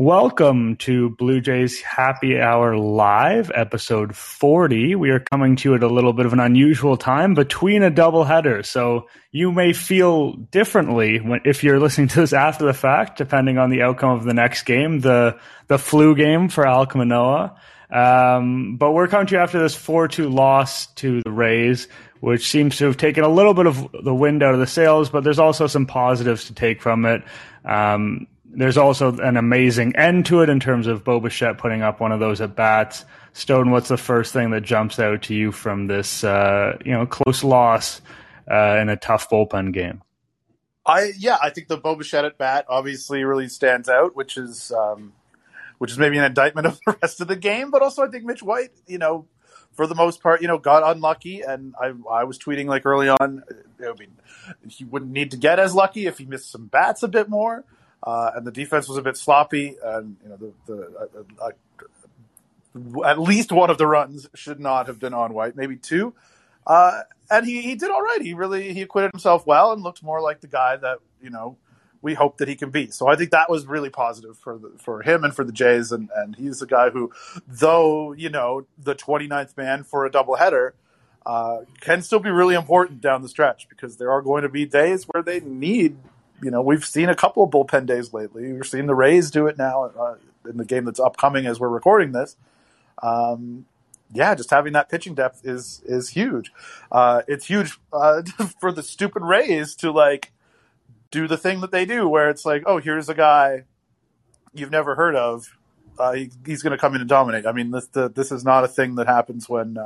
Welcome to Blue Jays Happy Hour Live, episode 40. We are coming to you at a little bit of an unusual time between a doubleheader, so you may feel differently if you're listening to this after the fact, depending on the outcome of the next game, the flu game for Alek Manoah. But we're coming to you after this 4-2 loss to the Rays, which seems to have taken a little bit of the wind out of the sails, but there's also some positives to take from it. There's also an amazing end to it in terms of Bo Bichette putting up one of those at-bats. Stone, what's the first thing that jumps out to you from this close loss in a tough bullpen game? I think the Bo Bichette at-bat obviously really stands out, which is maybe an indictment of the rest of the game, but also I think Mitch White, for the most part, got unlucky, and I was tweeting early on, he wouldn't need to get as lucky if he missed some bats a bit more. And the defense was a bit sloppy, and at least one of the runs should not have been on White, maybe two. And he did all right. He acquitted himself well and looked more like the guy that we hope that he can be. So I think that was really positive for him and for the Jays. And he's the guy who, though the 29th man for a doubleheader, can still be really important down the stretch, because there are going to be days where they need. We've seen a couple of bullpen days lately. We've seen the Rays do it now in the game that's upcoming as we're recording this. Just having that pitching depth is huge. It's huge for the stupid Rays to do the thing that they do, where it's here's a guy you've never heard of. He's going to come in and dominate. I mean, this is not a thing that happens when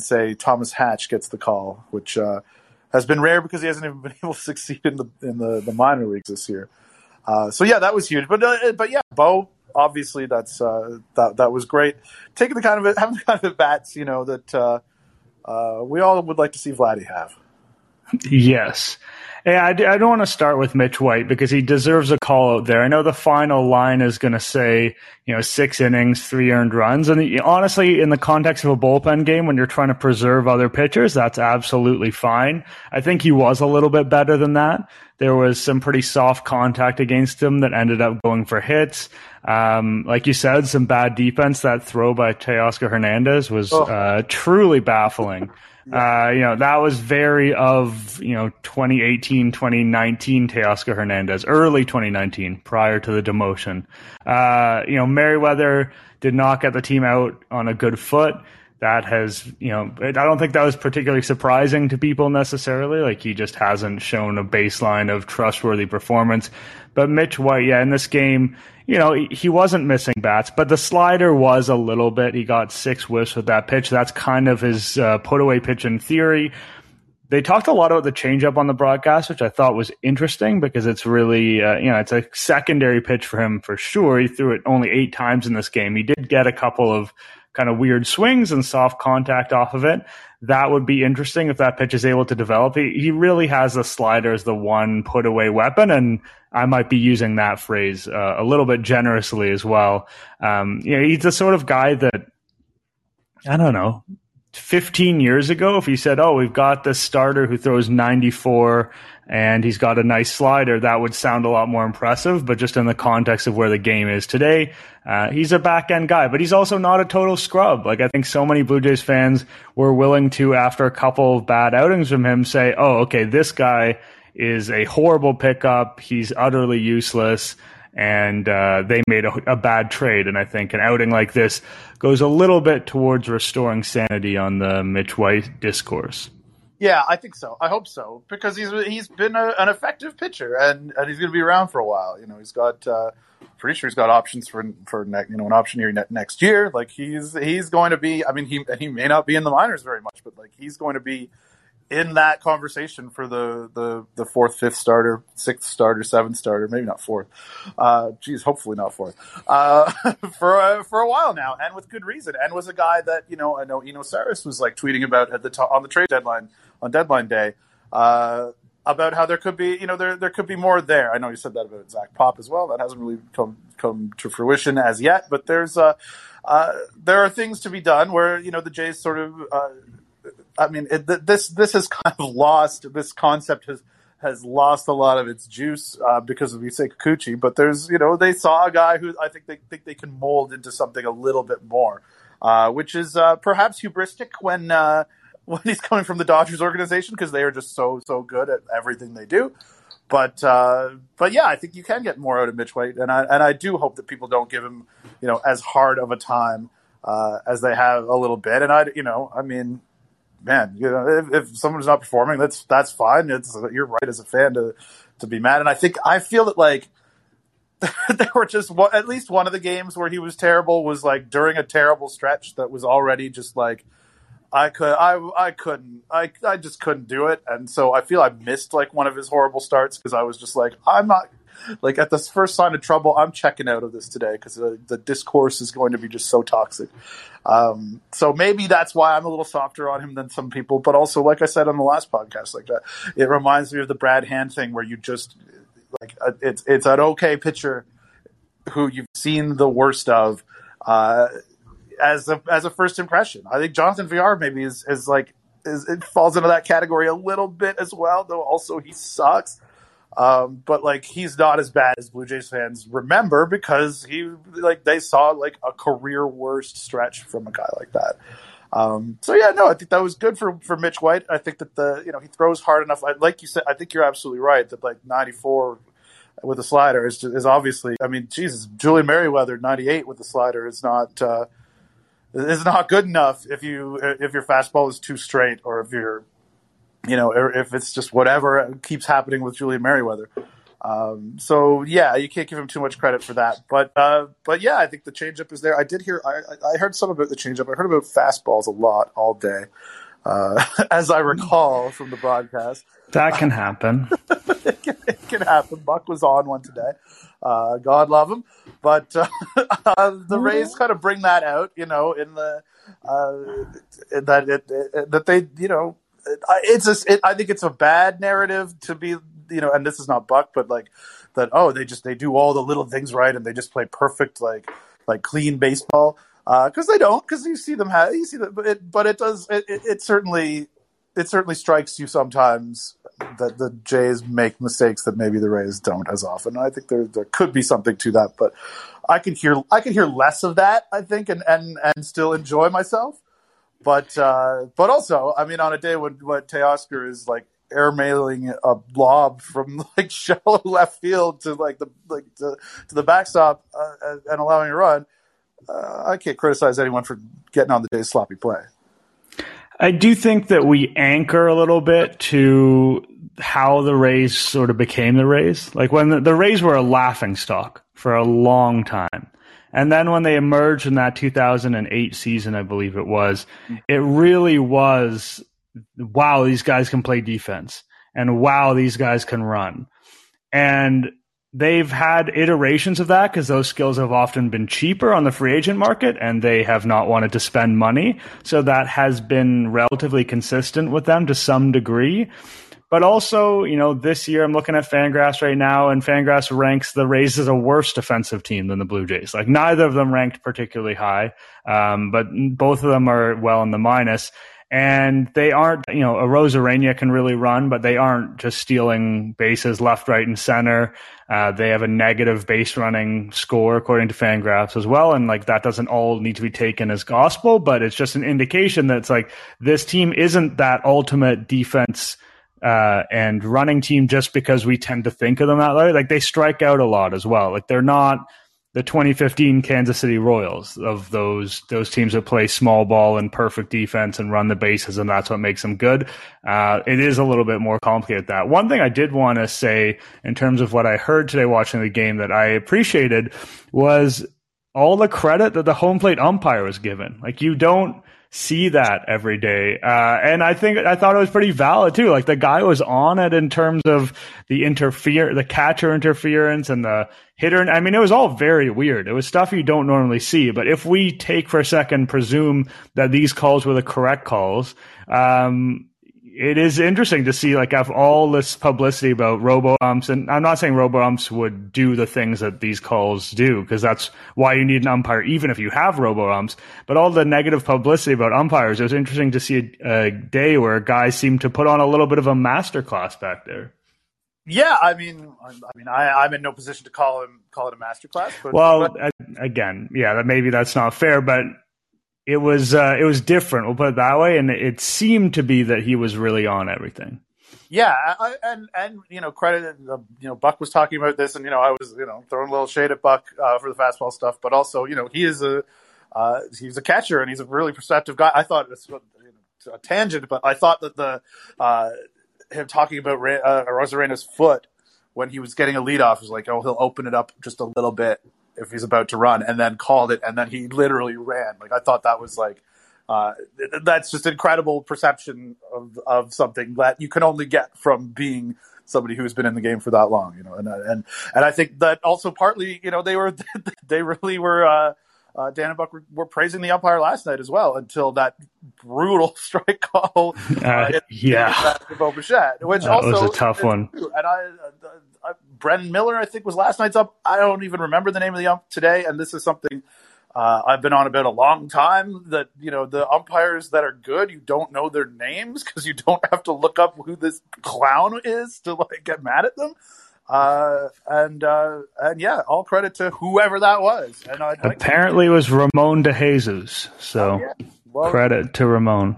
say Thomas Hatch gets the call, which. Has been rare because he hasn't even been able to succeed in the minor leagues this year. That was huge. But Bo, obviously that's that was great. Having the kind of bats that we all would like to see Vladdy have. Yes. Yeah, I don't want to start with Mitch White because he deserves a call out there. I know the final line is going to say, 6 innings, 3 earned runs. And honestly, in the context of a bullpen game, when you're trying to preserve other pitchers, that's absolutely fine. I think he was a little bit better than that. There was some pretty soft contact against him that ended up going for hits. Like you said, some bad defense. That throw by Teoscar Hernandez was truly baffling. That was very of 2018, 2019 Teoscar Hernandez, early 2019, prior to the demotion. Merryweather did not get the team out on a good foot. That has, I don't think that was particularly surprising to people necessarily. He just hasn't shown a baseline of trustworthy performance. But Mitch White, in this game, he wasn't missing bats, but the slider was a little bit. He got 6 whiffs with that pitch. That's kind of his put-away pitch in theory. They talked a lot about the changeup on the broadcast, which I thought was interesting because it's really, it's a secondary pitch for him for sure. He threw it only 8 times in this game. He did get a couple of kind of weird swings and soft contact off of it. That would be interesting if that pitch is able to develop. He really has the slider as the one put away weapon, and I might be using that phrase a little bit generously as well. He's the sort of guy that, I don't know, 15 years ago, if you said, oh, we've got this starter who throws 94 and he's got a nice slider, that would sound a lot more impressive. But just in the context of where the game is today, he's a back-end guy, but he's also not a total scrub. I think so many Blue Jays fans were willing to, after a couple of bad outings from him, say, oh, okay, this guy is a horrible pickup. He's utterly useless. And they made a bad trade. And I think an outing like this goes a little bit towards restoring sanity on the Mitch White discourse. Yeah, I think so. I hope so, because he's been an effective pitcher, and he's going to be around for a while. He's got pretty sure he's got options for an option year next year. He's going to be. I mean, he may not be in the minors very much, but he's going to be in that conversation for the 4th, 5th starter, 6th starter, 7th starter, maybe not 4th. Hopefully not 4th. For a while now, and with good reason, and was a guy that I know Eno Saris was tweeting about at on the trade deadline on deadline day about how there could be there could be more there. I know you said that about Zach Pop as well. That hasn't really come to fruition as yet, but there's there are things to be done where the Jays sort of. This has kind of lost. This concept has has lost a lot of its juice because of Yusei Kikuchi. But there's, you know, they saw a guy who I think they can mold into something a little bit more, which is perhaps hubristic when he's coming from the Dodgers organization because they are just so good at everything they do. But yeah, I think you can get more out of Mitch White, and I do hope that people don't give him, you know, as hard of a time as they have a little bit. And if someone's not performing, that's fine. You're right as a fan to be mad. And I feel that like there were just at least one of the games where he was terrible was like during a terrible stretch that was already just like. I just couldn't do it. And so I feel I missed like one of his horrible starts because I was just like, I'm not like at this first sign of trouble, I'm checking out of this today because the discourse is going to be just so toxic. So maybe that's why I'm a little softer on him than some people. But also, like I said on the last podcast, like that, it reminds me of the Brad Hand thing where you just like it's an okay pitcher who you've seen the worst of. As a first impression, I think Jonathan Villar maybe is it falls into that category a little bit as well, though also he sucks. But like he's not as bad as Blue Jays fans remember because they saw like a career worst stretch from a guy like that. So yeah, no, I think that was good for Mitch White. I think that he throws hard enough. Like you said, I think you're absolutely right that like 94. With a slider is obviously. I mean, Jesus, Julian Merryweather 98 with the slider is not. It's not good enough if your fastball is too straight or if you're, you know, if it's just whatever keeps happening with Julian Merryweather. So yeah, you can't give him too much credit for that. But yeah, I think the changeup is there. I heard some about the changeup. I heard about fastballs a lot all day, as I recall from the broadcast. That can happen. It can happen. Buck was on one today. God love him. But the Rays kind of bring that out, you know, in the I think it's a bad narrative to be, you know, and this is not Buck, but like that. Oh, they do all the little things right, and they just play perfect, like clean baseball because they don't. Because you see them It certainly strikes you sometimes that the Jays make mistakes that maybe the Rays don't as often. I think there could be something to that, but I can hear less of that, I think, and still enjoy myself. But also, I mean, on a day when Teoscar is like airmailing a lob from like shallow left field to to the backstop and allowing a run, I can't criticize anyone for getting on the day's sloppy play. I do think that we anchor a little bit to how the Rays sort of became the Rays. Like when the Rays were a laughingstock for a long time. And then when they emerged in that 2008 season, I believe it really was, wow, these guys can play defense and wow, these guys can run. And they've had iterations of that because those skills have often been cheaper on the free agent market and they have not wanted to spend money. So that has been relatively consistent with them to some degree. But also, you know, this year I'm looking at Fangraphs right now and Fangraphs ranks the Rays as a worse defensive team than the Blue Jays. Like neither of them ranked particularly high, but both of them are well in the minus. And they aren't, you know, Arozarena can really run, but they aren't just stealing bases left, right, and center. They have a negative base running score, according to Fangraphs as well. And like that doesn't all need to be taken as gospel, but it's just an indication that it's like this team isn't that ultimate defense and running team just because we tend to think of them that way. Like they strike out a lot as well. Like they're not the 2015 Kansas City Royals of those teams that play small ball and perfect defense and run the bases, and that's what makes them good. It is a little bit more complicated than that. One thing I did want to say in terms of what I heard today watching the game that I appreciated was all the credit that the home plate umpire was given. Like you don't see that every day. And I thought it was pretty valid too. Like the guy was on it in terms of the catcher interference and the hitter. I mean, it was all very weird. It was stuff you don't normally see, but if we take for a second, presume that these calls were the correct calls, it is interesting to see, like, after all this publicity about robo-umps, and I'm not saying robo-umps would do the things that these calls do, because that's why you need an umpire, even if you have robo-umps, but all the negative publicity about umpires, it was interesting to see a day where a guy seemed to put on a little bit of a masterclass back there. Yeah, I'm in no position to call it a masterclass. Maybe that's not fair, but it was different. We'll put it that way, and it seemed to be that he was really on everything. Yeah, credit, Buck was talking about this, and I was throwing a little shade at Buck for the fastball stuff, but also he is he's a catcher and he's a really perceptive guy. I thought it's a tangent, but I thought that him talking about Arozarena's foot when he was getting a leadoff was like, oh, he'll open it up just a little bit if he's about to run, and then called it, and then he literally ran. Like, I thought that was like, that's just incredible perception of something that you can only get from being somebody who's been in the game for that long, and I think that also partly, they really were Dan and Buck were praising the umpire last night as well until that brutal strike call. To Bo Bichette, which also was a tough one. True. And Bren Miller, I think, was last night's ump. I don't even remember the name of the ump today. And this is something I've been on about a long time, that the umpires that are good, you don't know their names because you don't have to look up who this clown is to get mad at them. All credit to whoever that was. And apparently it was Ramon De Jesus. So credit to Ramon.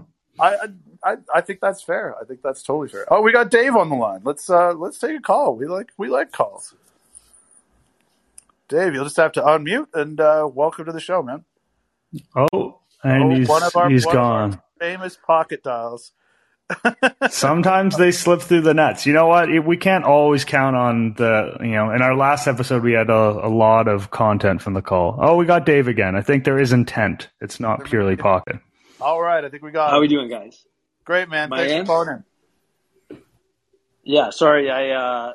I think that's fair. I think that's totally fair. Oh, we got Dave on the line. Let's take a call. We like calls. Dave, you'll just have to unmute and welcome to the show, man. Oh, and he's gone. Famous pocket dials. Sometimes they slip through the nuts. You know what? We can't always count on in our last episode, we had a lot of content from the call. Oh, we got Dave again. I think there is intent. It's not purely pocket. All right. I think we got. How are we doing, guys? Great, man. Thanks for calling in. Yeah. Sorry. I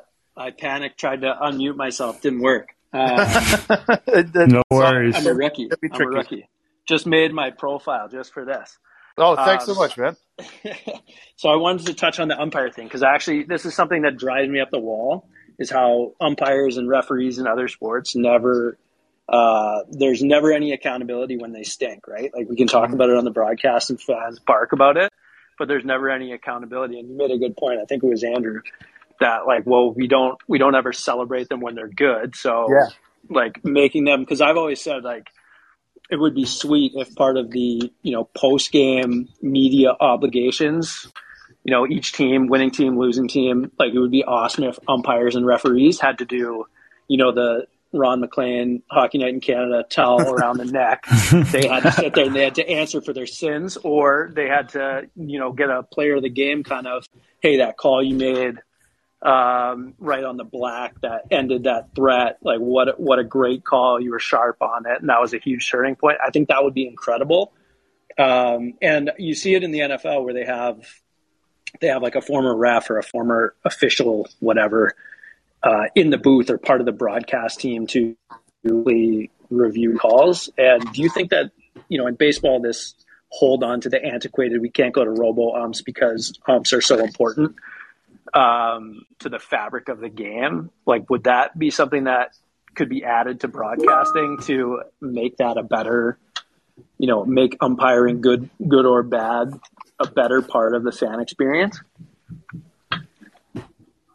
panicked, tried to unmute myself. Didn't work. No worries. I'm a rookie. Just made my profile just for this. Oh, thanks so much, man. So I wanted to touch on the umpire thing, because actually this is something that drives me up the wall, is how umpires and referees in other sports there's never any accountability when they stink, right? Like, we can talk about it on the broadcast and fans bark about it, but there's never any accountability. And you made a good point. I think it was Andrew that we don't ever celebrate them when they're good. So making them, because I've always said it would be sweet if part of the, post-game media obligations, each team, winning team, losing team, it would be awesome if umpires and referees had to do, the Ron McLean Hockey Night in Canada towel around the neck. They had to sit there and they had to answer for their sins, or they had to, get a player of the game kind of, hey, that call you made right on the black that ended that threat, what a great call, you were sharp on it, and that was a huge turning point. I think that would be incredible, and you see it in the NFL where they have a former ref or a former official, whatever, in the booth or part of the broadcast team to really review calls. And do you think that in baseball, this hold on to the antiquated, we can't go to robo umps because umps are so important to the fabric of the game, would that be something that could be added to broadcasting to make that a better, make umpiring good or bad, a better part of the fan experience?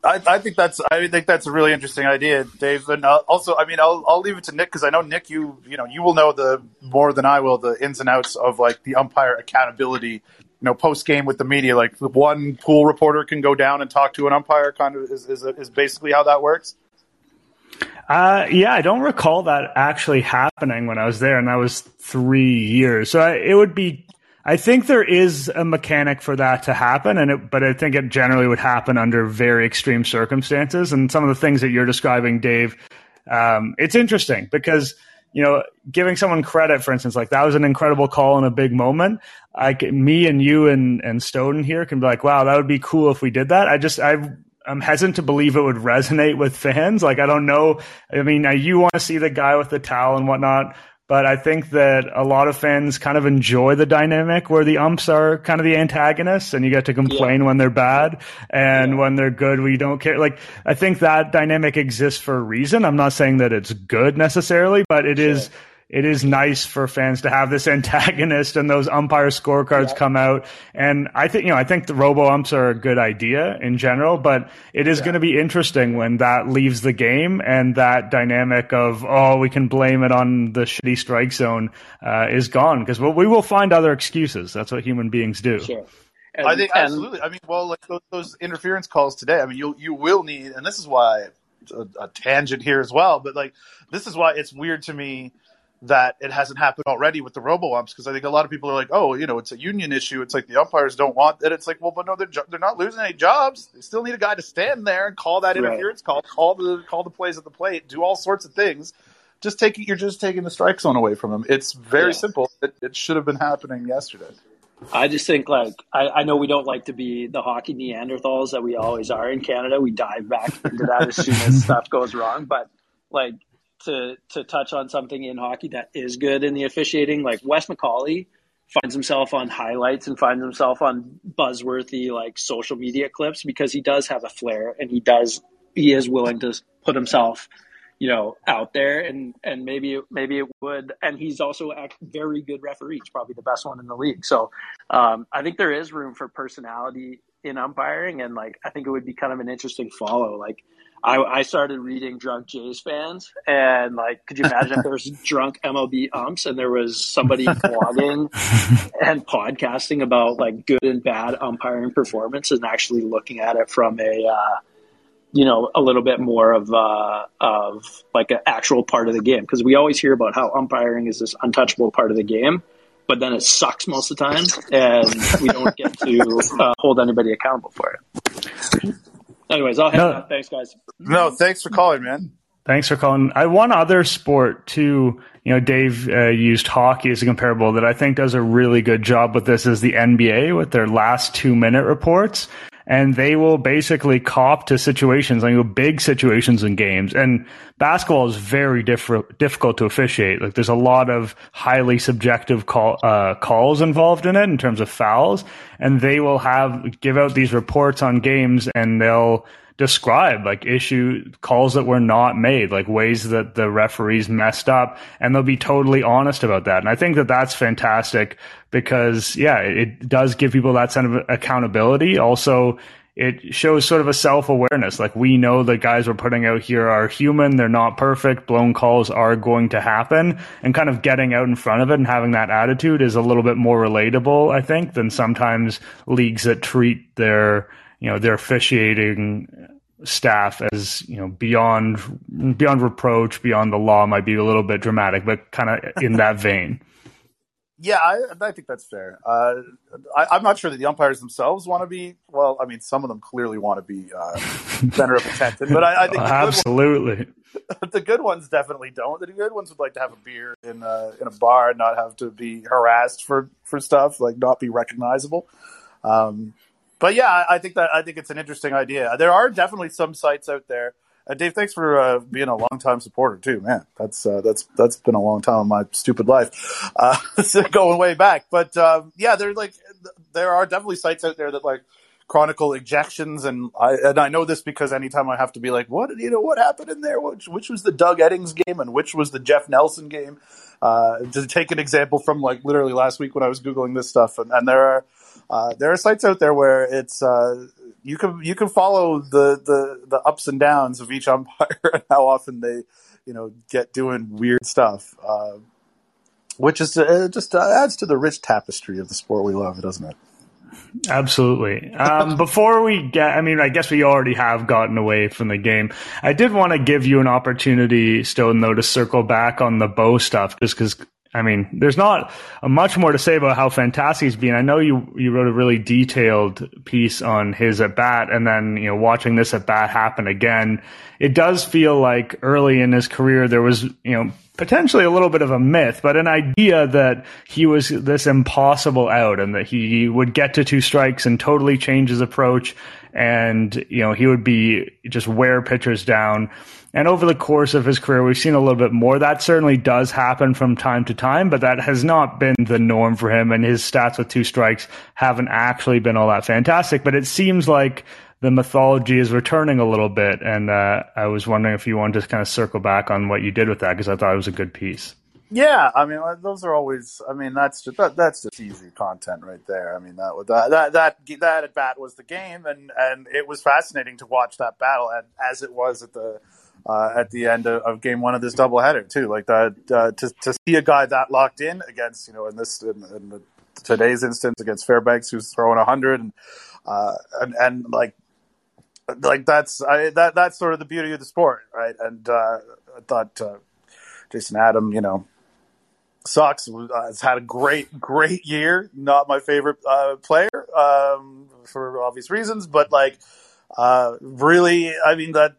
I think that's a really interesting idea, Dave. And also, I'll leave it to Nick, because I know Nick, you will know more than I will the ins and outs of the umpire accountability. Post game with the media, one pool reporter can go down and talk to an umpire. Kind of is basically how that works. I don't recall that actually happening when I was there, and that was 3 years. So it would be. I think there is a mechanic for that to happen, but I think it generally would happen under very extreme circumstances. And some of the things that you're describing, Dave, it's interesting because. Giving someone credit, for instance, that was an incredible call in a big moment. Me and you and Stoughton here can be wow, that would be cool if we did that. I'm hesitant to believe it would resonate with fans. I don't know. You want to see the guy with the towel and whatnot, but I think that a lot of fans kind of enjoy the dynamic where the umps are kind of the antagonists, and you get to complain when they're bad, and when they're good, we don't care. I think that dynamic exists for a reason. I'm not saying that it's good necessarily, but it is it is nice for fans to have this antagonist and those umpire scorecards come out. And I think, you know, I think the robo umps are a good idea in general, but it is going to be interesting when that leaves the game and that dynamic of, oh, we can blame it on the shitty strike zone is gone. Because we will find other excuses. That's what human beings do. Sure. And, I think absolutely. I mean, well, like those interference calls today, I mean, you will need, and this is why a tangent here as well, but like, this is why it's weird to me that it hasn't happened already with the robo-umps, because I think a lot of people are like, oh, you know, it's a union issue. It's like the umpires don't want that. It's like, well, but no, they're not losing any jobs. They still need a guy to stand there and call that interference call, call the plays at the plate, do all sorts of things. You're just taking the strike zone away from them. It's very simple. It should have been happening yesterday. I just think, like, I know we don't like to be the hockey Neanderthals that we always are in Canada. We dive back into that as soon as stuff goes wrong. But, like, to touch on something in hockey that is good in the officiating, like Wes McCauley finds himself on highlights and finds himself on buzzworthy, like, social media clips because he does have a flair and he is willing to put himself, you know, out there and maybe it would. And he's also a very good referee. He's probably the best one in the league. So I think there is room for personality in umpiring. And like, I think it would be kind of an interesting follow. Like I started reading drunk Jays fans, and like, could you imagine if there was drunk MLB umps and there was somebody blogging and podcasting about like good and bad umpiring performance and actually looking at it from a little bit more of like an actual part of the game. Because we always hear about how umpiring is this untouchable part of the game, but then it sucks most of the time, and we don't get to hold anybody accountable for it. Anyways, I'll head up. Thanks, guys. No, thanks for calling, man. Thanks for calling. I one other sport too. You know, Dave used hockey as a comparable that I think does a really good job with this is the NBA with their last 2-minute reports. And they will basically cop to situations, like big situations in games. And basketball is very difficult to officiate. Like there's a lot of highly subjective calls involved in it in terms of fouls. And they will give out these reports on games, and they'll describe like calls that were not made, like ways that the referees messed up, and they'll be totally honest about that. And I think that that's fantastic because it does give people that sense of accountability. Also, it shows sort of a self-awareness. Like we know the guys we're putting out here are human. They're not perfect. Blown calls are going to happen, and kind of getting out in front of it and having that attitude is a little bit more relatable, I think, than sometimes leagues that treat their officiating staff as, you know, beyond reproach, beyond the law might be a little bit dramatic, but kind of in that vein. Yeah, I think that's fair. I'm not sure that the umpires themselves want to be. Well, I mean, some of them clearly want to be center of attention, but I think absolutely the good ones definitely don't. The good ones would like to have a beer in a bar and not have to be harassed for stuff, like not be recognizable. But yeah, I think it's an interesting idea. There are definitely some sites out there. Dave, thanks for being a long-time supporter too, man. That's been a long time in my stupid life, going way back. But there are definitely sites out there that like chronicle ejections, and I know this because anytime I have to be like, what happened in there? Which was the Doug Eddings game and which was the Jeff Nelson game? To take an example from like literally last week when I was Googling this stuff, and there are sites out there where it's you can follow the ups and downs of each umpire and how often they get doing weird stuff, which is just adds to the rich tapestry of the sport we love, doesn't it? Absolutely. Before we get, I guess we already have gotten away from the game. I did want to give you an opportunity, Stone, though, to circle back on the Bo stuff, just because. There's not much more to say about how fantastic he's been. I know you wrote a really detailed piece on his at-bat, and then, watching this at-bat happen again, it does feel like early in his career there was, potentially a little bit of a myth, but an idea that he was this impossible out and that he would get to two strikes and totally change his approach, and, he would be just wear pitchers down. And over the course of his career, we've seen a little bit more. That certainly does happen from time to time, but that has not been the norm for him, and his stats with two strikes haven't actually been all that fantastic. But it seems like the mythology is returning a little bit, and I was wondering if you wanted to kind of circle back on what you did with that, because I thought it was a good piece. Yeah, I mean, those are always. I mean, that's just easy content right there. I mean, that at bat was the game, and it was fascinating to watch that battle, and as it was at the end of game one of this doubleheader too. Like that to see a guy that locked in against, you know, in today's instance against Fairbanks, who's throwing 100 and that's sort of the beauty of the sport, right? And I thought. Jason Adam, you know, sucks. Has had a great year. Not my favorite player for obvious reasons, but really, I mean that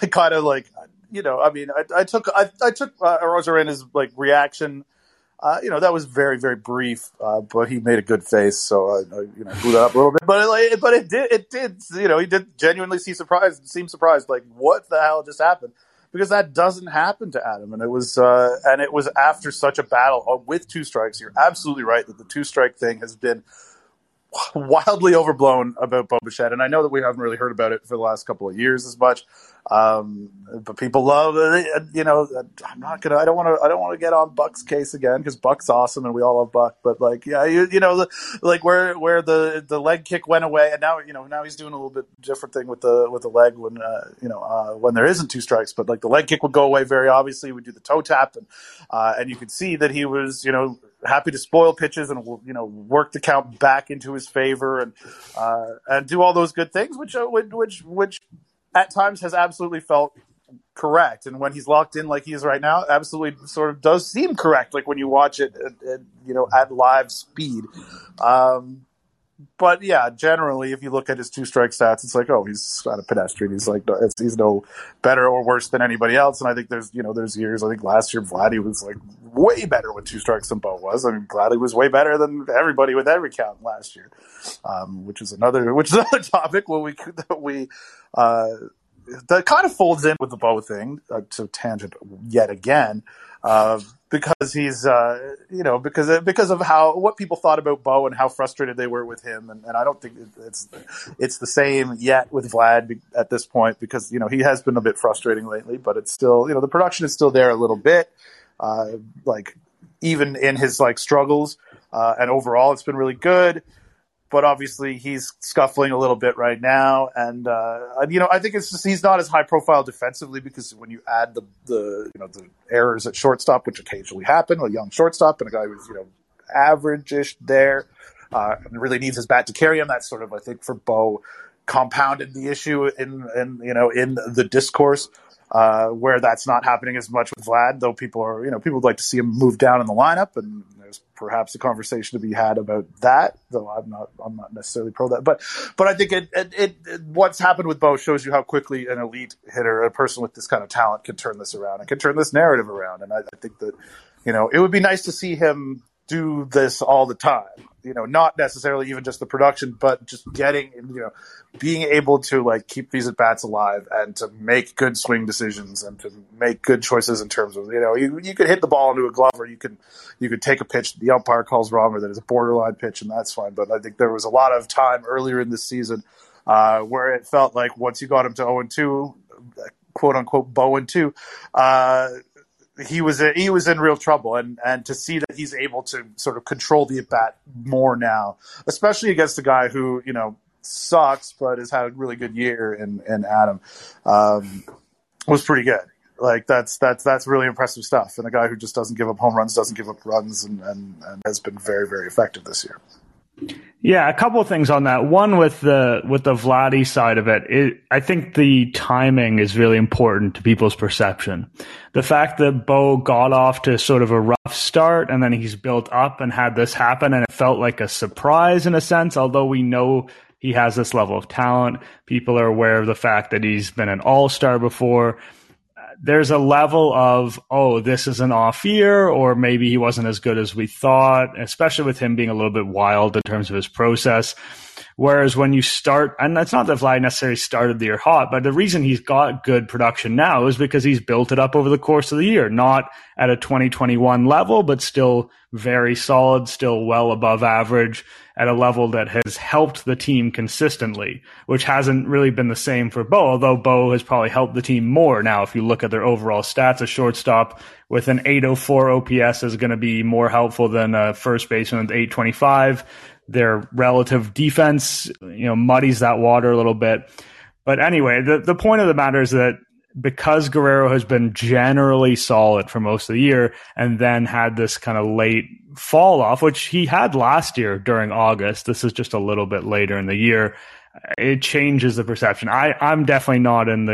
I kind of like, you know, I mean, I took Arozarena's reaction. You know, that was very, very brief, but he made a good face, so I blew that up a little bit. But it did. You know, he did genuinely seem surprised. Like, what the hell just happened? Because that doesn't happen to Adam, and it was after such a battle with two strikes. You're absolutely right that the two-strike thing has been wildly overblown about Bo Bichette, and I know that we haven't really heard about it for the last couple of years as much. But people love, you know. I don't want to get on Buck's case again because Buck's awesome and we all love Buck. But where the leg kick went away, and now he's doing a little bit different thing with the leg when there isn't two strikes. But the leg kick would go away very obviously. We do the toe tap, and you could see that he was happy to spoil pitches and work the count back into his favor and do all those good things, which at times has absolutely felt correct. And when he's locked in like he is right now, absolutely sort of does seem correct, like when you watch it, at live speed. But yeah, generally, if you look at his two-strike stats, it's like, oh, he's not a pedestrian. He's he's no better or worse than anybody else. And I think there's years. I think last year Vladdy was way better with two strikes than Bo was. I mean, Vladdy was way better than everybody with every count last year, which is another topic where that kind of folds in with the Bo thing. So tangent yet again. Because he's, because of what people thought about Bo and how frustrated they were with him, and I don't think it's the same yet with Vlad at this point, because he has been a bit frustrating lately, but it's still the production is still there a little bit, even in his struggles, and overall it's been really good. But obviously he's scuffling a little bit right now, and I think it's just he's not as high profile defensively, because when you add the errors at shortstop, which occasionally happen, a young shortstop and a guy who's average-ish there, and really needs his bat to carry him. That's sort of, I think, for Bo, compounded the issue in the discourse. Where that's not happening as much with Vlad, though people would like to see him move down in the lineup, and there's perhaps a conversation to be had about that, though I'm not necessarily pro that. But I think it what's happened with Bo shows you how quickly an elite hitter, a person with this kind of talent, can turn this around and can turn this narrative around. And I think that, it would be nice to see him do this all the time, not necessarily even just the production, but just getting, being able to keep these at bats alive and to make good swing decisions and to make good choices in terms of, you could hit the ball into a glove, or you could take a pitch that the umpire calls wrong, or that is a borderline pitch, and that's fine. But I think there was a lot of time earlier in this season where it felt like once you got him to 0-2, quote unquote, Bo-2, he was in real trouble, and to see that he's able to sort of control the at bat more now, especially against a guy who sucks but has had a really good year in Adam, was pretty good. That's really impressive stuff. And a guy who just doesn't give up home runs, doesn't give up runs, and has been very, very effective this year. Yeah, a couple of things on that. One, with the Vladdy side of it, I think the timing is really important to people's perception. The fact that Bo got off to sort of a rough start, and then he's built up and had this happen, and it felt like a surprise in a sense, although we know he has this level of talent. People are aware of the fact that he's been an all-star before. There's a level of, oh, this is an off year, or maybe he wasn't as good as we thought, especially with him being a little bit wild in terms of his process. Whereas when you start, and that's not that Vlad necessarily started the year hot, but the reason he's got good production now is because he's built it up over the course of the year, not at a 2021 level, but still very solid, still well above average, at a level that has helped the team consistently, which hasn't really been the same for Bo, although Bo has probably helped the team more now if you look at their overall stats. A shortstop with an 804 OPS is going to be more helpful than a first baseman with 825. Their relative defense, you know, muddies that water a little bit. But anyway, the point of the matter is that because Guerrero has been generally solid for most of the year and then had this kind of late fall off, which he had last year during August. This is just a little bit later in the year. It changes the perception. I'm definitely not in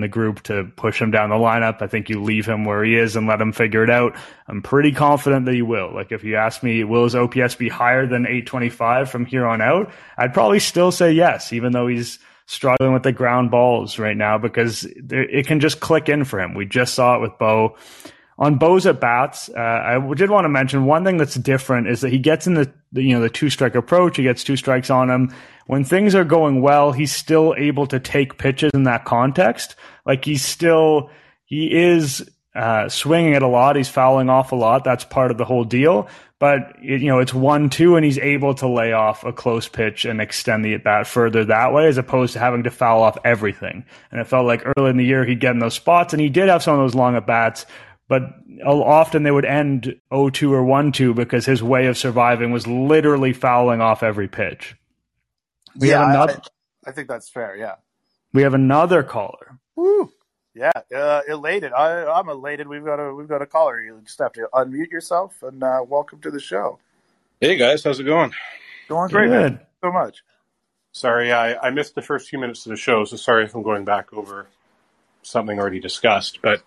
the group to push him down the lineup. I think you leave him where he is and let him figure it out. I'm pretty confident that he will. Like, if you ask me, will his OPS be higher than 825 from here on out? I'd probably still say yes, even though he's struggling with the ground balls right now, because it can just click in for him. We just saw it with Bo. On Bo's at-bats, I did want to mention one thing that's different is that he gets in the two-strike approach. He gets two strikes on him. When things are going well, he's still able to take pitches in that context. Like, he is swinging it a lot. He's fouling off a lot. That's part of the whole deal. But it's 1-2, and he's able to lay off a close pitch and extend the at-bat further that way, as opposed to having to foul off everything. And it felt like early in the year he'd get in those spots, and he did have some of those long at-bats, but often they would end 0-2 or 1-2 because his way of surviving was literally fouling off every pitch. I think that's fair, yeah. We have another caller. Woo! Yeah, elated. I'm elated. We've got a caller. You just have to unmute yourself and welcome to the show. Hey guys, how's it going? Going great, man. Thank you so much. Sorry, I missed the first few minutes of the show, so sorry if I'm going back over something already discussed. But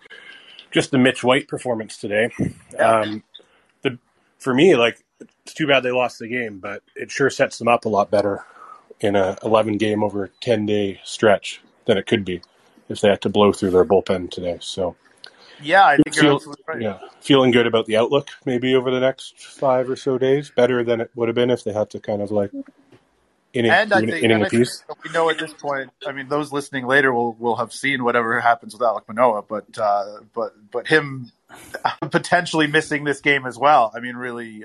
just the Mitch White performance today. Yeah. For me, like, it's too bad they lost the game, but it sure sets them up a lot better in a 11-game over 10-day stretch than it could be if they had to blow through their bullpen today. So, yeah, I think you're absolutely right. Yeah, feeling good about the outlook maybe over the next 5 or so days, better than it would have been if they had to kind of like inning a piece. We know at this point, I mean, those listening later will have seen whatever happens with Alek Manoah, but him potentially missing this game as well. I mean, really,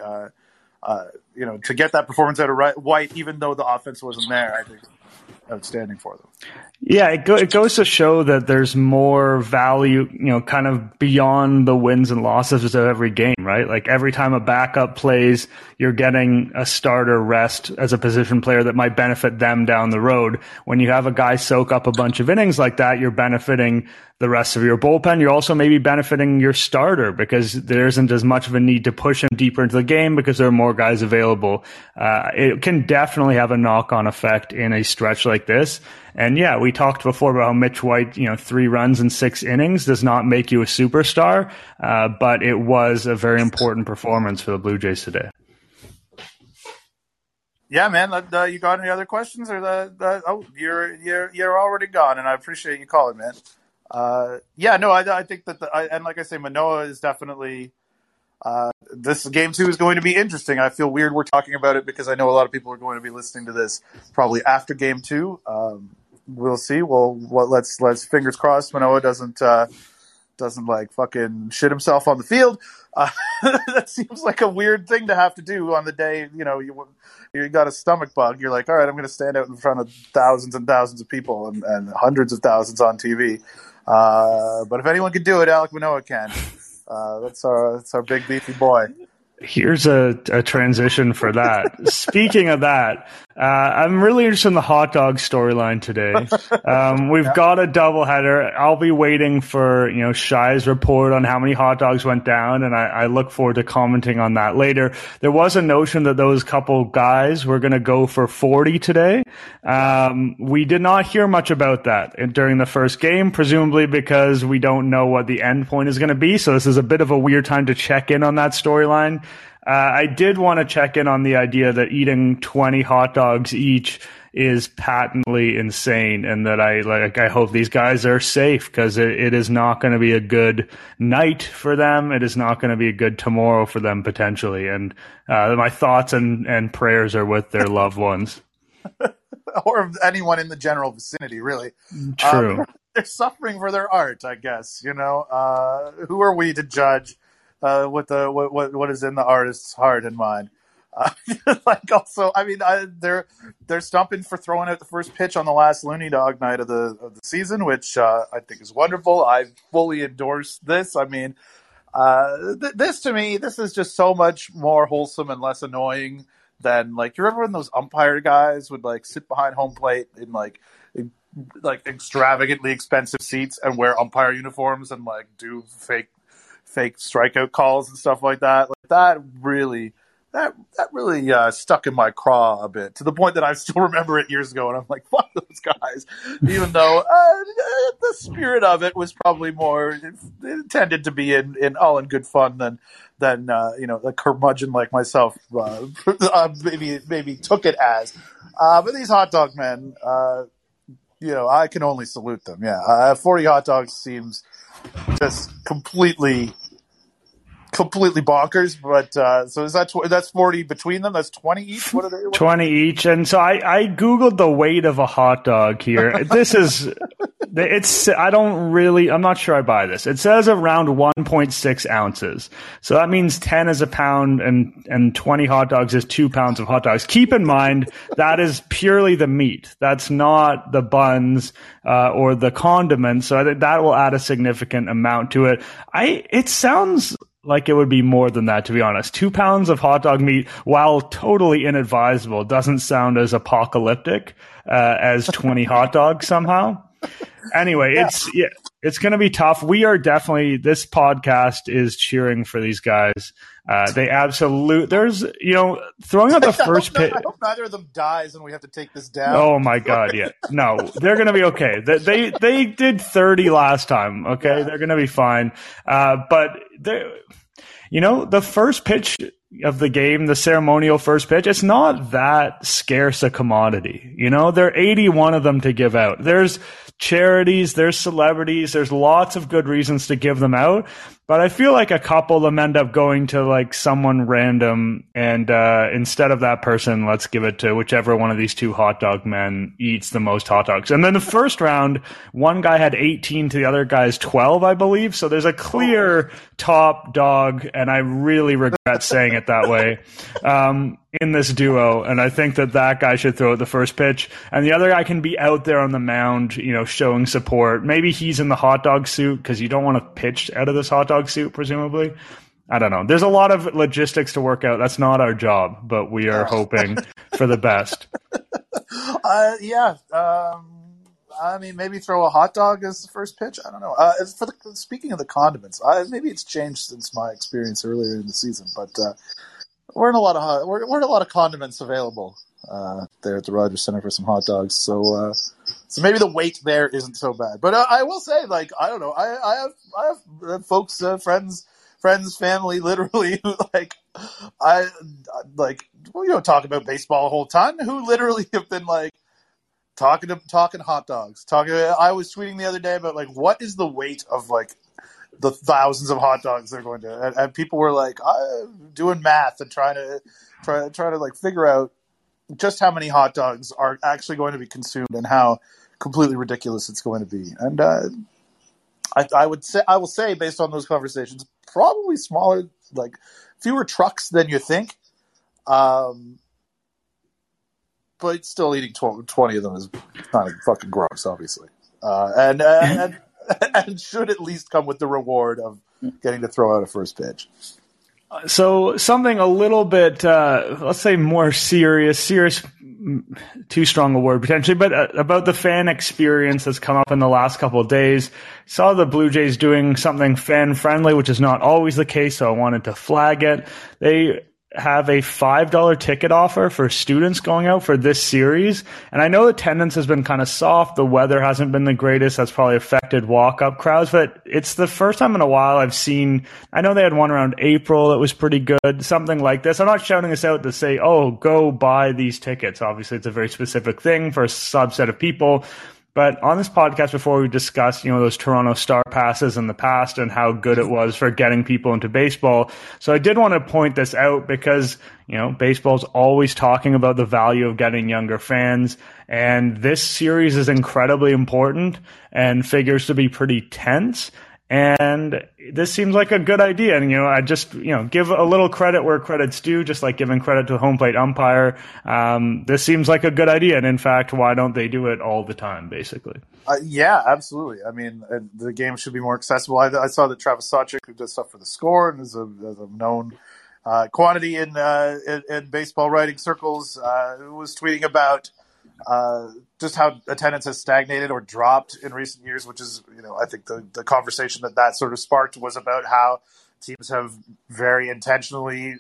to get that performance out of White, even though the offense wasn't there, I think outstanding for them. Yeah, it goes to show that there's more value, kind of beyond the wins and losses of every game, right? Like, every time a backup plays, you're getting a starter rest as a position player that might benefit them down the road. When you have a guy soak up a bunch of innings like that, you're benefiting the rest of your bullpen. You're also maybe benefiting your starter because there isn't as much of a need to push him deeper into the game because there are more guys available. It can definitely have a knock-on effect in a stretch like this. And yeah, we talked before about how Mitch White, 3 runs in 6 innings does not make you a superstar, but it was a very important performance for the Blue Jays today. Yeah, man. You got any other questions, or you're already gone? And I appreciate you calling, man. I think that and like I say, Manoah is definitely. This game 2 is going to be interesting. I feel weird we're talking about it because I know a lot of people are going to be listening to this probably after game 2. We'll see. Well, let's fingers crossed Manoah doesn't like fucking shit himself on the field. That seems like a weird thing to have to do on the day. You got a stomach bug. You're like, all right, I'm going to stand out in front of thousands and thousands of people and hundreds of thousands on TV. But if anyone can do it, Alek Manoah can. That's our big beefy boy. Here's a transition for that. Speaking of that, I'm really interested in the hot dog storyline today. We've got a doubleheader. I'll be waiting for Shai's report on how many hot dogs went down, and I look forward to commenting on that later. There was a notion that those couple guys were going to go for 40 today. We did not hear much about that during the first game, presumably because we don't know what the end point is going to be. So this is a bit of a weird time to check in on that storyline. I did want to check in on the idea that eating 20 hot dogs each is patently insane, and that I hope these guys are safe because it is not going to be a good night for them. It is not going to be a good tomorrow for them potentially. And my thoughts and prayers are with their loved ones, or anyone in the general vicinity. Really, true. They're suffering for their art, I guess. Who are we to judge? What is in the artist's heart and mind? They're stumping for throwing out the first pitch on the last Looney Dog night of the season, which I think is wonderful. I fully endorse this. I mean, This to me, this is just so much more wholesome and less annoying than, like, you remember when those umpire guys would, like, sit behind home plate in, like extravagantly expensive seats and wear umpire uniforms and, like, do fake strikeout calls and stuff like that. Like, that really stuck in my craw a bit, to the point that I still remember it years ago, and I'm like, fuck those guys, even though the spirit of it was probably more intended to be in all in good fun than you know, a curmudgeon like myself maybe took it as. But these hot dog men, you know, I can only salute them. Yeah, 40 hot dogs seems just completely bonkers, but so is that that's 40 between them? That's 20 each? What are they? 20 each, and so I googled the weight of a hot dog here. This is I'm not sure I buy this. It says around 1.6 ounces, so that means 10 is a pound and 20 hot dogs is 2 pounds of hot dogs. Keep in mind that is purely the meat. That's not the buns or the condiments, so that will add a significant amount to it. It sounds like it would be more than that, to be honest. 2 pounds of hot dog meat, while totally inadvisable, doesn't sound as apocalyptic as 20 hot dogs somehow. Anyway, yeah. It's going to be tough. We are definitely, this podcast is cheering for these guys. There's, you know, throwing out the first pitch. I hope neither of them dies and we have to take this down. Oh my God. Yeah. No, they're going to be okay. They did 30 last time. Okay. Yeah. They're going to be fine. But you know, the first pitch of the game, the ceremonial first pitch, it's not that scarce a commodity. You know, there are 81 of them to give out. There's charities, there's celebrities, there's lots of good reasons to give them out. But I feel like a couple of them end up going to, like, someone random, and instead of that person, let's give it to whichever one of these two hot dog men eats the most hot dogs. And then the first round, one guy had 18 to the other guy's 12, I believe. So there's a clear top dog, and I really regret saying it that way, in this duo. And I think that guy should throw the first pitch. And the other guy can be out there on the mound, you know, showing support. Maybe he's in the hot dog suit because you don't want to pitch out of this hot dog suit, presumably. I don't know. There's a lot of logistics to work out. That's not our job, but we are hoping for the best. I mean, maybe throw a hot dog as the first pitch. I don't know. Speaking of the condiments, maybe it's changed since my experience earlier in the season, but weren't a lot of condiments available there at the Rogers Center for some hot dogs. So maybe the weight there isn't so bad. But I will say, like, I don't know. I have folks, friends, family, literally, who, like, we don't talk about baseball a whole ton, who literally have been, like, talking hot dogs. I was tweeting the other day about, like, what is the weight of, like, the thousands of hot dogs they're going to, and people were like doing math and trying to like figure out just how many hot dogs are actually going to be consumed and how completely ridiculous it's going to be. And I will say based on those conversations, probably smaller, like fewer trucks than you think. But still eating 20 of them is kind of fucking gross, obviously. And should at least come with the reward of getting to throw out a first pitch. So something a little bit, let's say more serious, too strong a word potentially, but about the fan experience that's come up in the last couple of days. Saw the Blue Jays doing something fan-friendly, which is not always the case, so I wanted to flag it. They have a $5 ticket offer for students going out for this series. And I know attendance has been kind of soft. The weather hasn't been the greatest. That's probably affected walk-up crowds, but it's the first time in a while I've seen, I know they had one around April that was pretty good, something like this. I'm not shouting this out to say, oh, go buy these tickets. Obviously, it's a very specific thing for a subset of people. But on this podcast before, we discussed, you know, those Toronto Star passes in the past and how good it was for getting people into baseball. So I did want to point this out because, you know, baseball's always talking about the value of getting younger fans. And this series is incredibly important and figures to be pretty tense. And this seems like a good idea. And, you know, I just, you know, give a little credit where credit's due, just like giving credit to the home plate umpire. This seems like a good idea. And in fact, why don't they do it all the time, basically? Yeah, absolutely. I mean, the game should be more accessible. I saw that Travis Sochick, who does stuff for the Score and is a known quantity in baseball writing circles, was tweeting about just how attendance has stagnated or dropped in recent years, which is, you know, I think the conversation that sort of sparked was about how teams have very intentionally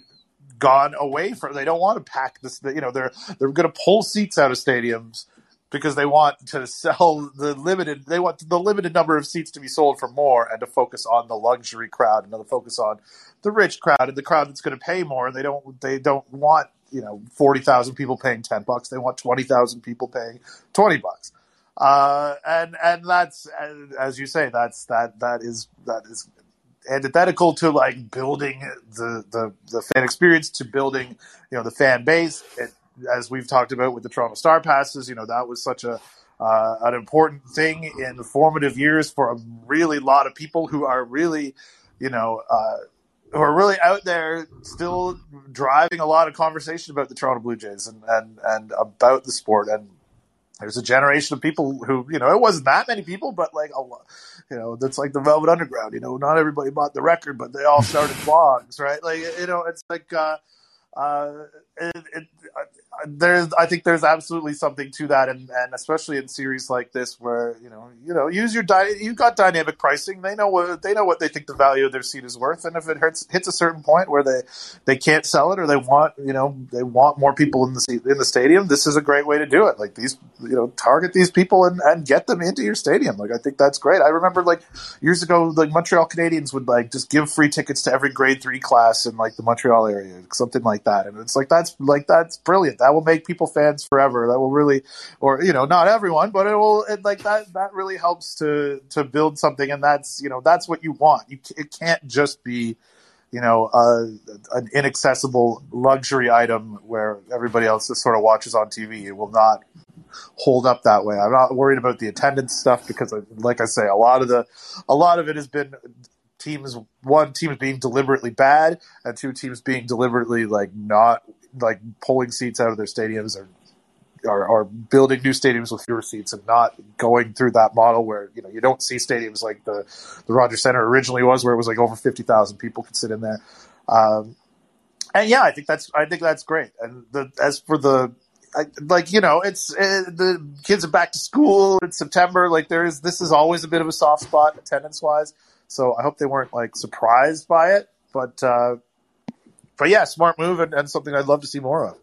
gone away from. They don't want to pack this. You know, they're going to pull seats out of stadiums because they want to sell they want the limited number of seats to be sold for more, and to focus on the luxury crowd, and to focus on the rich crowd and the crowd that's going to pay more. And they don't want, you know, 40,000 people paying $10. They want 20,000 people paying $20. And that's, as you say, that is antithetical to, like, building the fan experience, to building, you know, the fan base. It, as we've talked about with the Toronto Star Passes, you know, that was such an important thing in formative years for a really lot of people who are really, you know, who are really out there still driving a lot of conversation about the Toronto Blue Jays and about the sport. And there's a generation of people who, you know, it wasn't that many people, but, like, a lot, you know, that's like the Velvet Underground, you know, not everybody bought the record, but they all started blogs, right? Like, you know, it's like, I think there's absolutely something to that, and especially in series like this where you know use your you've got dynamic pricing. They know what they think the value of their seat is worth, and if it hits a certain point where they can't sell it, or they want more people in the stadium, this is a great way to do it. Like, these, you know, target these people and get them into your stadium. Like, I think that's great. I remember, like, years ago, like, Montreal Canadiens would, like, just give free tickets to every grade 3 class in, like, the Montreal area, something like that, and it's like that's brilliant. That will make people fans forever. That will really, or, you know, not everyone, but it will, like, that really helps to build something. And that's, you know, that's what you want. It can't just be, you know, an inaccessible luxury item where everybody else just sort of watches on TV. It will not hold up that way. I'm not worried about the attendance stuff because, like I say, a lot of it has been teams being deliberately bad, and 2 teams being deliberately, like, not, like, pulling seats out of their stadiums, or building new stadiums with fewer seats, and not going through that model where, you know, you don't see stadiums like the Rogers Center originally was, where it was like over 50,000 people could sit in there. And yeah, I think that's great. And the kids are back to school in September. Like, this is always a bit of a soft spot attendance wise. So I hope they weren't, like, surprised by it, but yeah, smart move and something I'd love to see more of.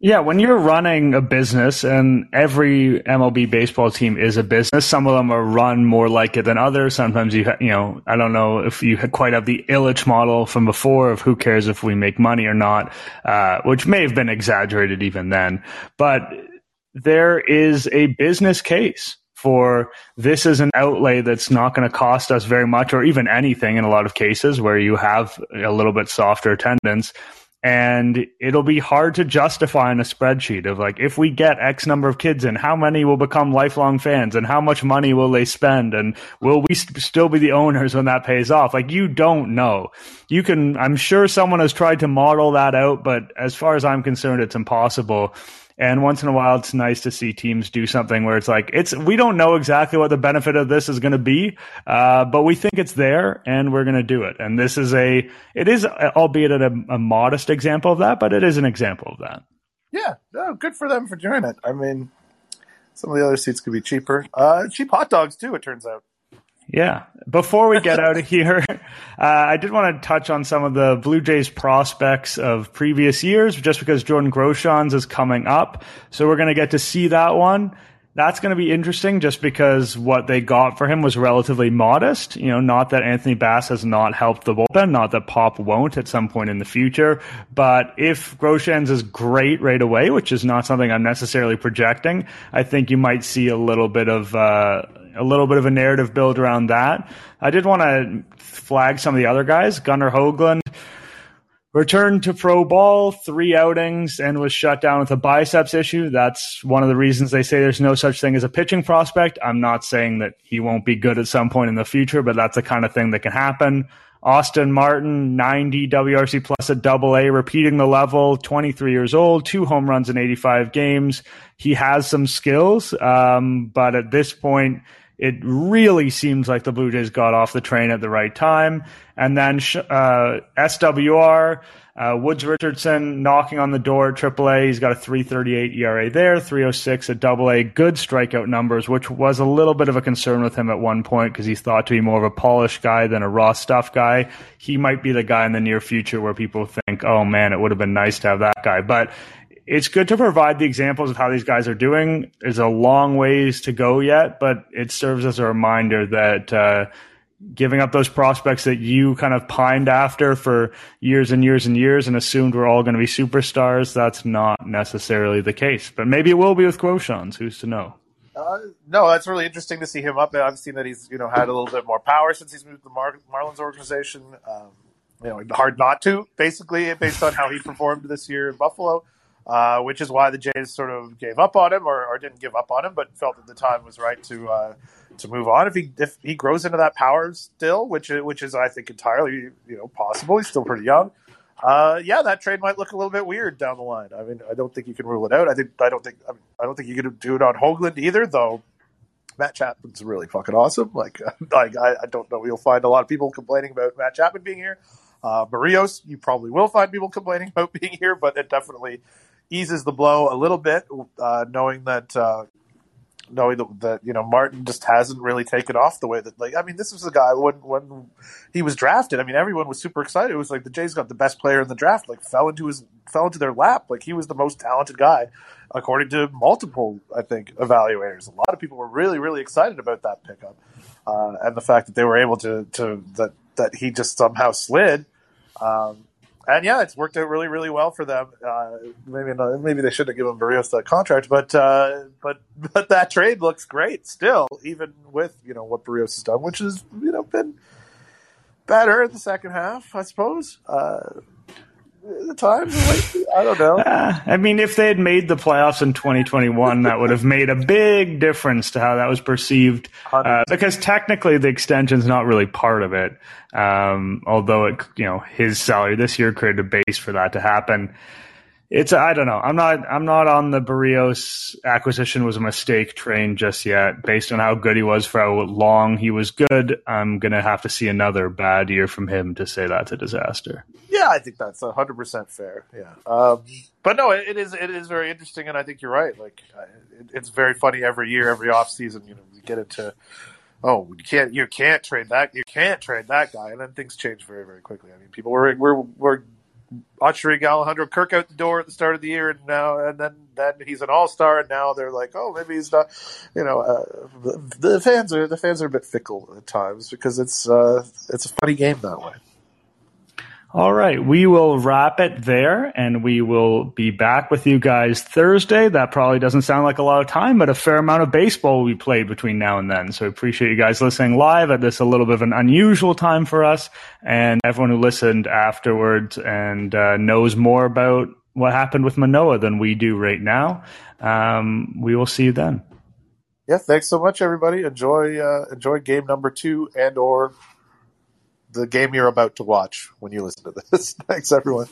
Yeah, when you're running a business, and every MLB baseball team is a business, some of them are run more like it than others. Sometimes you know, I don't know if you quite have the Ilitch model from before of who cares if we make money or not, which may have been exaggerated even then. But there is a business case for this is an outlay that's not going to cost us very much, or even anything in a lot of cases where you have a little bit softer attendance. And it'll be hard to justify in a spreadsheet of, like, if we get X number of kids in, how many will become lifelong fans, and how much money will they spend, and will we still be the owners when that pays off? Like, you don't know. I'm sure someone has tried to model that out, but as far as I'm concerned, it's impossible. And once in a while, it's nice to see teams do something where it's like, we don't know exactly what the benefit of this is going to be, but we think it's there, and we're going to do it. And this is albeit a modest example of that, but it is an example of that. Yeah, no, good for them for doing it. I mean, some of the other seats could be cheaper. Cheap hot dogs too, it turns out. Yeah. Before we get out of here, I did want to touch on some of the Blue Jays prospects of previous years, just because Jordan Groshans is coming up. So we're going to get to see that one. That's going to be interesting just because what they got for him was relatively modest. You know, not that Anthony Bass has not helped the bullpen, not that Pop won't at some point in the future. But if Groshans is great right away, which is not something I'm necessarily projecting, I think you might see a little bit of a narrative build around that. I did want to flag some of the other guys. Gunnar Hoglund, Returned to pro ball, 3 outings, and was shut down with a biceps issue. That's one of the reasons they say there's no such thing as a pitching prospect. I'm not saying that he won't be good at some point in the future, but that's the kind of thing that can happen. Austin Martin, 90 WRC plus at AA, repeating the level, 23 years old, 2 home runs in 85 games. He has some skills, but at this point, it really seems like the Blue Jays got off the train at the right time. And then SWR, Woods Richardson knocking on the door at AAA. He's got a 3.38 ERA there, 3.06 at AA. Good strikeout numbers, which was a little bit of a concern with him at one point because he's thought to be more of a polished guy than a raw stuff guy. He might be the guy in the near future where people think, oh, man, it would have been nice to have that guy. But it's good to provide the examples of how these guys are doing. There's a long ways to go yet, but it serves as a reminder that giving up those prospects that you kind of pined after for years and years and years and assumed we're all going to be superstars, that's not necessarily the case. But maybe it will be with Groshans. Who's to know? No, that's really interesting to see him up there. I've seen that he's had a little bit more power since he's moved to the Marlins organization. Hard not to, basically, based on how he performed this year in Buffalo. Which is why the Jays sort of gave up on him, or didn't give up on him, but felt that the time was right to move on. If he grows into that power still, which is I think entirely possible. He's still pretty young. That trade might look a little bit weird down the line. I mean, I don't think you can rule it out. I don't think you can do it on Hoglund either, though. Matt Chapman's really fucking awesome. I don't know. You'll find a lot of people complaining about Matt Chapman being here. Barrios, you probably will find people complaining about being here, but it definitely eases the blow a little bit, knowing that Martin just hasn't really taken off the way that this was the guy when he was drafted. I mean, everyone was super excited. It was like the Jays got the best player in the draft, fell into their lap. He was the most talented guy, according to multiple, I think, evaluators. A lot of people were really, really excited about that pickup, and the fact that they were able that he just somehow slid. And yeah, it's worked out really, really well for them. Maybe they shouldn't have given Barrios that contract, but that trade looks great still, even with what Barrios has done, which has been better in the second half, I suppose. The time, I don't know. If they had made the playoffs in 2021, that would have made a big difference to how that was perceived. Because technically, the extension's not really part of it. Although his salary this year created a base for that to happen. I don't know. I'm not on the Barrios acquisition was a mistake train just yet. Based on how good he was for how long he was good, I'm going to have to see another bad year from him to say that's a disaster. Yeah, I think that's 100% fair. Yeah. But no, it is very interesting, and I think you're right. It's very funny every year, every offseason, we get into you can't trade that guy, and then things change very, very quickly. I mean, people were ushering Alejandro Kirk out the door at the start of the year, and then he's an all-star, and now they're like, oh, maybe he's not. The fans are a bit fickle at times because it's a funny game that way. All right, we will wrap it there, and we will be back with you guys Thursday. That probably doesn't sound like a lot of time, but a fair amount of baseball will be played between now and then. So I appreciate you guys listening live at this a little bit of an unusual time for us, and everyone who listened afterwards and knows more about what happened with Manoah than we do right now. We will see you then. Yeah, thanks so much, everybody. Enjoy game number 2 and or the game you're about to watch when you listen to this. Thanks, everyone.